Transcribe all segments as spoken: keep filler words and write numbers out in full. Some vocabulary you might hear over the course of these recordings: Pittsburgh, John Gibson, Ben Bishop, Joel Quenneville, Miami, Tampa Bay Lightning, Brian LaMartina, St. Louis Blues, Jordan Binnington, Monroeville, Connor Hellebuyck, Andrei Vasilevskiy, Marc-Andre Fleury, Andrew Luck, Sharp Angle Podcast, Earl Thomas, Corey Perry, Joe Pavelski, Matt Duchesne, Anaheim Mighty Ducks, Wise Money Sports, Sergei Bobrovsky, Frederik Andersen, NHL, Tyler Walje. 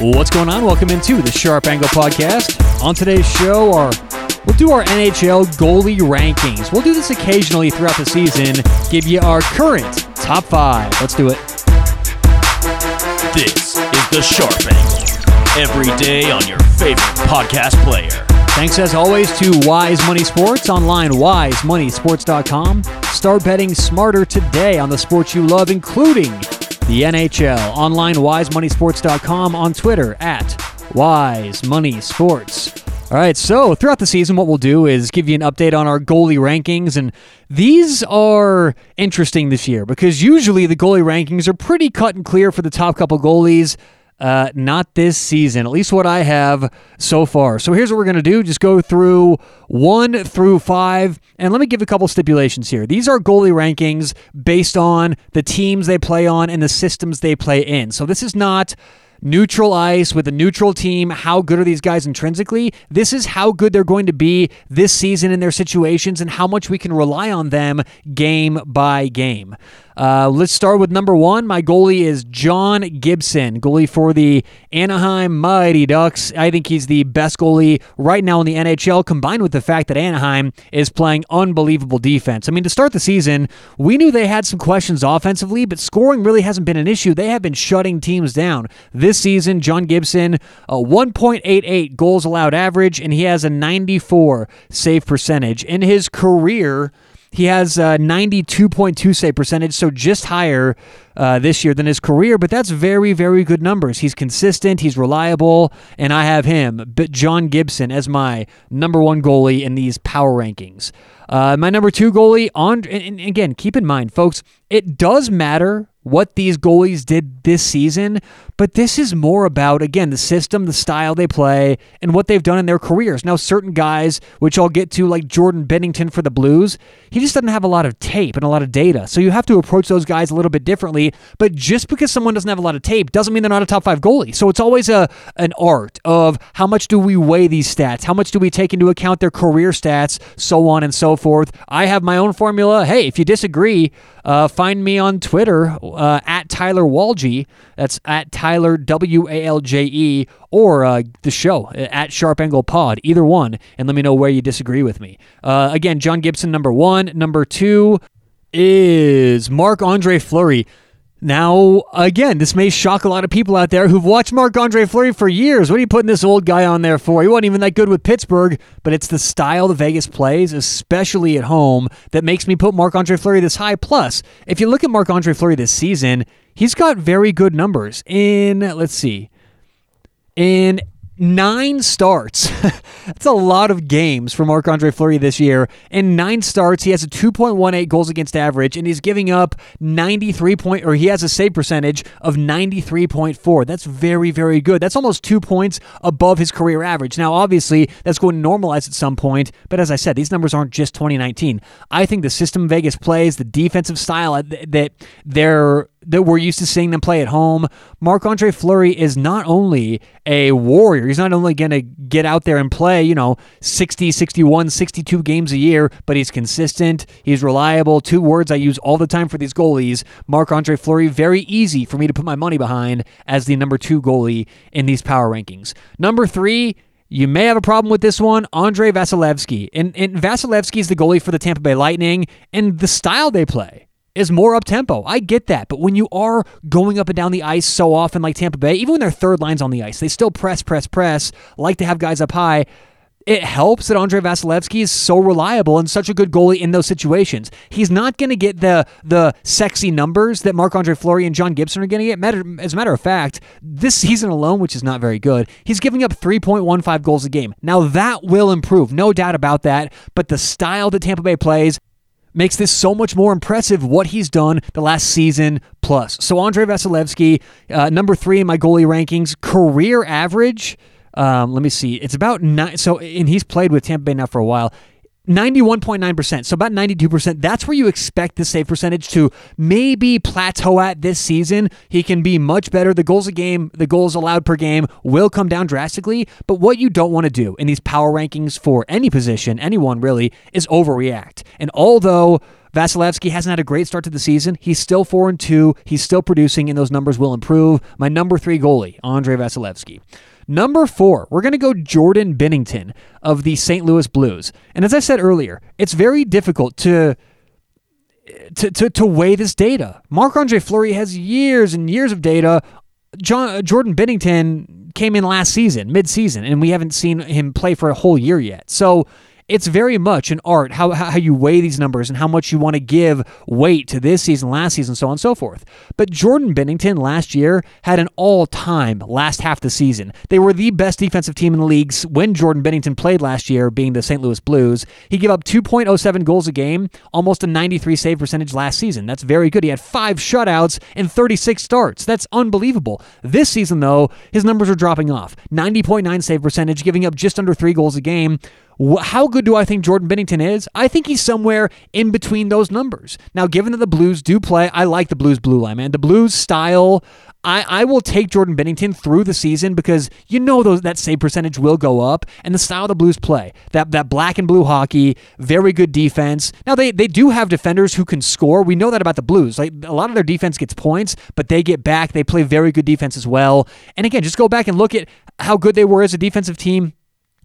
What's going on? Welcome into the Sharp Angle Podcast. On today's show, our, we'll do our N H L goalie rankings. We'll do this occasionally throughout the season, give you our current top five. Let's do it. This is the Sharp Angle, every day on your favorite podcast player. Thanks, as always, to Wise Money Sports, online wise money sports dot com. Start betting smarter today on the sports you love, including the N H L, online wise money sports dot com, on Twitter at Wise Money Sports. All right, so throughout the season, what we'll do is give you an update on our goalie rankings, and these are interesting this year because usually the goalie rankings are pretty cut and clear for the top couple goalies. Uh, not this season, at least what I have so far. So here's what we're going to do. Just go through one through five, and let me give a couple stipulations here. These are goalie rankings based on the teams they play on and the systems they play in. So this is not neutral ice with a neutral team. How good are these guys intrinsically? This is how good they're going to be this season in their situations and how much we can rely on them game by game. Uh, let's start with number one. My goalie is John Gibson, goalie for the Anaheim Mighty Ducks. I think he's the best goalie right now in the N H L, combined with the fact that Anaheim is playing unbelievable defense. I mean, to start the season, we knew they had some questions offensively, but scoring really hasn't been an issue. They have been shutting teams down. This season, John Gibson, a one point eight eight goals allowed average, and he has a ninety-four save percentage. In his career, he has a ninety-two point two save percentage, so just higher uh, this year than his career, but that's very, very good numbers. He's consistent, he's reliable, and I have him, but John Gibson, as my number one goalie in these power rankings. Uh, my number two goalie, Andre, and again, keep in mind, folks, it does matter what these goalies did this season, but this is more about, again, the system, the style they play, and what they've done in their careers. Now, certain guys, which I'll get to, like Jordan Binnington for the Blues, he just doesn't have a lot of tape and a lot of data, so you have to approach those guys a little bit differently, but just because someone doesn't have a lot of tape doesn't mean they're not a top five goalie, so it's always a an art of how much do we weigh these stats, how much do we take into account their career stats, so on and so forth. I have my own formula. Hey, if you disagree, uh, find me on Twitter, Uh, at Tyler Walje, that's at Tyler W A L J E, or uh, the show, at Sharp Angle Pod, either one, and let me know where you disagree with me. Uh, again, John Gibson, number one. Number two is Marc-Andre Fleury. Now, again, this may shock a lot of people out there who've watched Marc-Andre Fleury for years. What are you putting this old guy on there for? He wasn't even that good with Pittsburgh, but it's the style that Vegas plays, especially at home, that makes me put Marc-Andre Fleury this high. Plus, if you look at Marc-Andre Fleury this season, he's got very good numbers in, let's see, in nine starts. That's a lot of games for Marc-Andre Fleury this year. In nine starts, he has a two point one eight goals against average, and he's giving up ninety-three point, or he has a save percentage of ninety-three point four. That's very, very good. That's almost two points above his career average. Now, obviously, that's going to normalize at some point, but as I said, these numbers aren't just twenty nineteen. I think the system Vegas plays, the defensive style that they're that we're used to seeing them play at home. Marc-Andre Fleury is not only a warrior, he's not only going to get out there and play, you know, sixty, sixty-one, sixty-two games a year, but he's consistent, he's reliable. Two words I use all the time for these goalies. Marc-Andre Fleury, very easy for me to put my money behind as the number two goalie in these power rankings. Number three, you may have a problem with this one, Andrei Vasilevskiy. And, and Vasilevskiy is the goalie for the Tampa Bay Lightning, and the style they play is more up-tempo. I get that, but when you are going up and down the ice so often like Tampa Bay, even when their third line's on the ice, they still press, press, press, like to have guys up high. It helps that Andrei Vasilevskiy is so reliable and such a good goalie in those situations. He's not going to get the the sexy numbers that Marc-Andre Fleury and John Gibson are going to get. Matter, as a matter of fact, this season alone, which is not very good, he's giving up three point one five goals a game. Now that will improve, no doubt about that, but the style that Tampa Bay plays makes this so much more impressive what he's done the last season plus. So Andrei Vasilevskiy, uh, number three in my goalie rankings, career average. Um, let me see. It's about nine. So, and he's played with Tampa Bay now for a while. ninety-one point nine percent, so about ninety-two percent. That's where you expect the save percentage to maybe plateau at this season. He can be much better. The goals a game, the goals allowed per game will come down drastically, but what you don't want to do in these power rankings for any position, anyone really, is overreact. And although Vasilevskiy hasn't had a great start to the season. He's still four and two. He's still producing, and those numbers will improve. My number three goalie, Andrei Vasilevskiy. Number four, we're going to go Jordan Binnington of the Saint Louis Blues. And as I said earlier, it's very difficult to... To, to to weigh this data. Marc-Andre Fleury has years and years of data. John, Jordan Binnington came in last season, mid-season, and we haven't seen him play for a whole year yet. So it's very much an art, how how you weigh these numbers and how much you want to give weight to this season, last season, so on and so forth. But Jordan Binnington last year had an all-time last half of the season. They were the best defensive team in the league when Jordan Binnington played last year, being the Saint Louis Blues. He gave up two point oh seven goals a game, almost a ninety-three save percentage last season. That's very good. He had five shutouts and thirty-six starts. That's unbelievable. This season, though, his numbers are dropping off. ninety point nine save percentage, giving up just under three goals a game. How good do I think Jordan Binnington is? I think he's somewhere in between those numbers. Now, given that the Blues do play, I like the Blues blue line, man. The Blues style, I, I will take Jordan Binnington through the season because you know those that save percentage will go up, and the style the Blues play, that that black and blue hockey, very good defense. Now, they, they do have defenders who can score. We know that about the Blues. Like, a lot of their defense gets points, but they get back. They play very good defense as well. And again, just go back and look at how good they were as a defensive team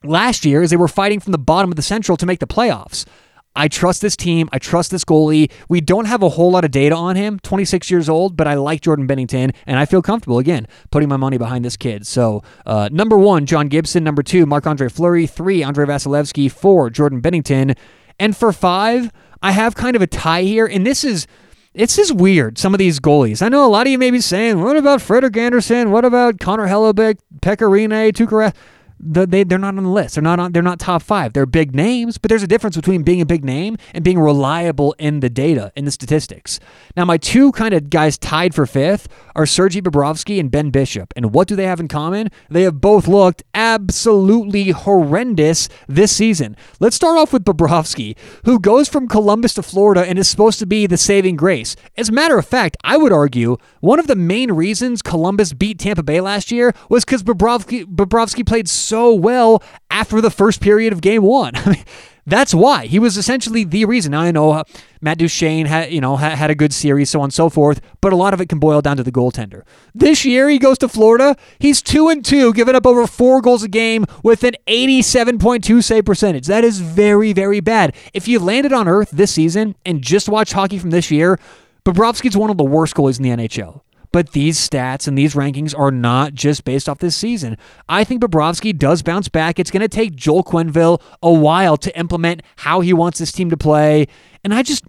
last year, as they were fighting from the bottom of the Central to make the playoffs. I trust this team. I trust this goalie. We don't have a whole lot of data on him, twenty-six years old, but I like Jordan Binnington, and I feel comfortable, again, putting my money behind this kid. So, uh, number one, John Gibson. Number two, Marc-Andre Fleury. Three, Andrei Vasilevskiy. Four, Jordan Binnington. And for five, I have kind of a tie here, and this is... It's just weird, some of these goalies. I know a lot of you may be saying, what about Frederik Andersen? What about Connor Hellebuyck, Pecorine, Tuukka? The, they, they're not on the list. They're not on, they're not top five. They're big names, but there's a difference between being a big name and being reliable in the data, in the statistics. Now, my two kind of guys tied for fifth are Sergei Bobrovsky and Ben Bishop. And what do they have in common? They have both looked absolutely horrendous this season. Let's start off with Bobrovsky, who goes from Columbus to Florida and is supposed to be the saving grace. As a matter of fact, I would argue one of the main reasons Columbus beat Tampa Bay last year was because Bobrovsky, Bobrovsky played so so well after the first period of game one. I mean, that's why. He was essentially the reason. Now, I know Matt Duchesne had, you know, had a good series, so on and so forth, but a lot of it can boil down to the goaltender. This year, he goes to Florida. He's two and two, giving up over four goals a game with an eighty-seven point two save percentage. That is very, very bad. If you landed on Earth this season and just watch hockey from this year, Bobrovsky's one of the worst goalies in the N H L. But these stats and these rankings are not just based off this season. I think Bobrovsky does bounce back. It's going to take Joel Quenneville a while to implement how he wants this team to play. And I just,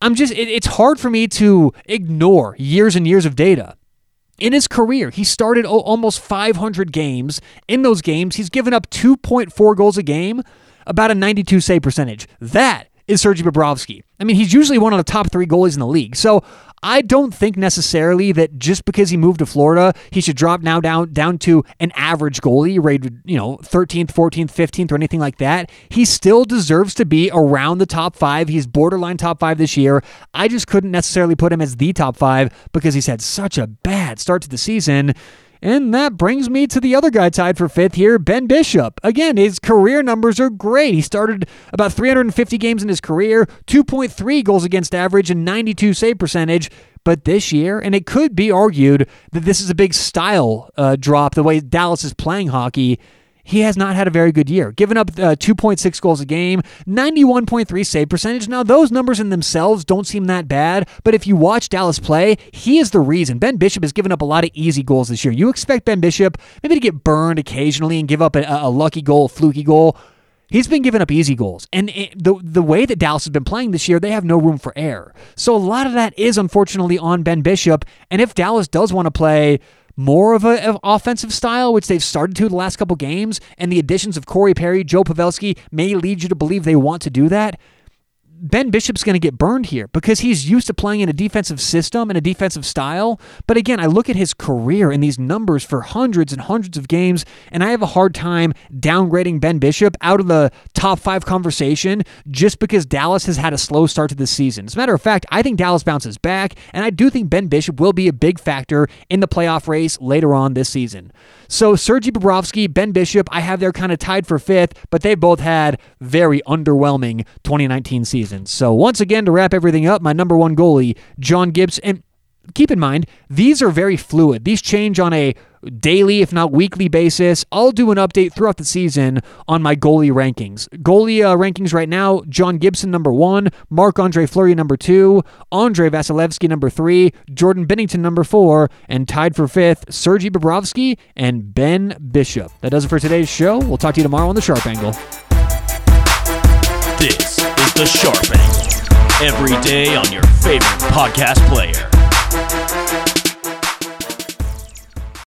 I'm just, it, it's hard for me to ignore years and years of data. In his career, he started almost five hundred games. In those games, he's given up two point four goals a game, about a ninety-two save percentage. That is Sergei Bobrovsky. I mean, he's usually one of the top three goalies in the league. So I don't think necessarily that just because he moved to Florida, he should drop now down down to an average goalie, rated, you know, thirteenth, fourteenth, fifteenth, or anything like that. He still deserves to be around the top five. He's borderline top five this year. I just couldn't necessarily put him as the top five because he's had such a bad start to the season. And that brings me to the other guy tied for fifth here, Ben Bishop. Again, his career numbers are great. He started about three hundred fifty games in his career, two point three goals against average, and ninety-two save percentage. But this year, and it could be argued that this is a big style uh, drop, the way Dallas is playing hockey, he has not had a very good year. Given up uh, two point six goals a game, ninety-one point three save percentage. Now, those numbers in themselves don't seem that bad, but if you watch Dallas play, he is the reason. Ben Bishop has given up a lot of easy goals this year. You expect Ben Bishop maybe to get burned occasionally and give up a, a lucky goal, a fluky goal. He's been giving up easy goals. And it, the the way that Dallas has been playing this year, they have no room for error. So a lot of that is, unfortunately, on Ben Bishop. And if Dallas does want to play more of an offensive style, which they've started to the last couple games, and the additions of Corey Perry, Joe Pavelski may lead you to believe they want to do that, Ben Bishop's going to get burned here because he's used to playing in a defensive system and a defensive style. But again, I look at his career and these numbers for hundreds and hundreds of games, and I have a hard time downgrading Ben Bishop out of the top five conversation just because Dallas has had a slow start to this season. As a matter of fact, I think Dallas bounces back, and I do think Ben Bishop will be a big factor in the playoff race later on this season. So Sergei Bobrovsky, Ben Bishop, I have their kind of tied for fifth, but they both had very underwhelming twenty nineteen season. season. So once again, to wrap everything up, my number one goalie, John Gibson. And keep in mind, these are very fluid. These change on a daily, if not weekly basis. I'll do an update throughout the season on my goalie rankings. Goalie uh, rankings right now, John Gibson, number one, Marc-Andre Fleury, number two, Andrei Vasilevskiy, number three, Jordan Binnington, number four, and tied for fifth, Sergei Bobrovsky and Ben Bishop. That does it for today's show. We'll talk to you tomorrow on The Sharp Angle. This is The Sharp Angle, every day on your favorite podcast player.